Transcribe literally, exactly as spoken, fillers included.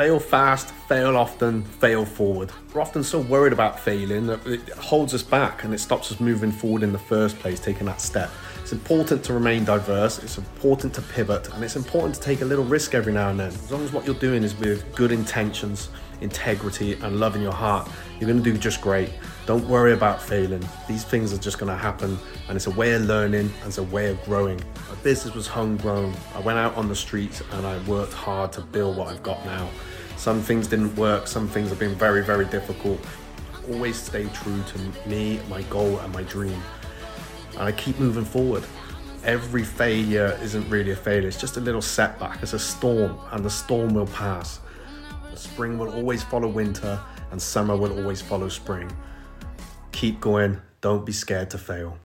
Fail fast, fail often, fail forward. We're often so worried about failing that it holds us back and it stops us moving forward in the first place, taking that step. It's important to remain diverse, it's important to pivot, and it's important to take a little risk every now and then. As long as what you're doing is with good intentions, integrity, and love in your heart, you're gonna do just great. Don't worry about failing. These things are just gonna happen, and it's a way of learning, and it's a way of growing. My business was homegrown. I went out on the streets and I worked hard to build what I've got now. Some things didn't work, some things have been very, very difficult. Always stay true to me, my goal, and my dream. And I keep moving forward. Every failure isn't really a failure, it's just a little setback. It's a storm, and the storm will pass. The spring will always follow winter, and summer will always follow spring. Keep going, don't be scared to fail.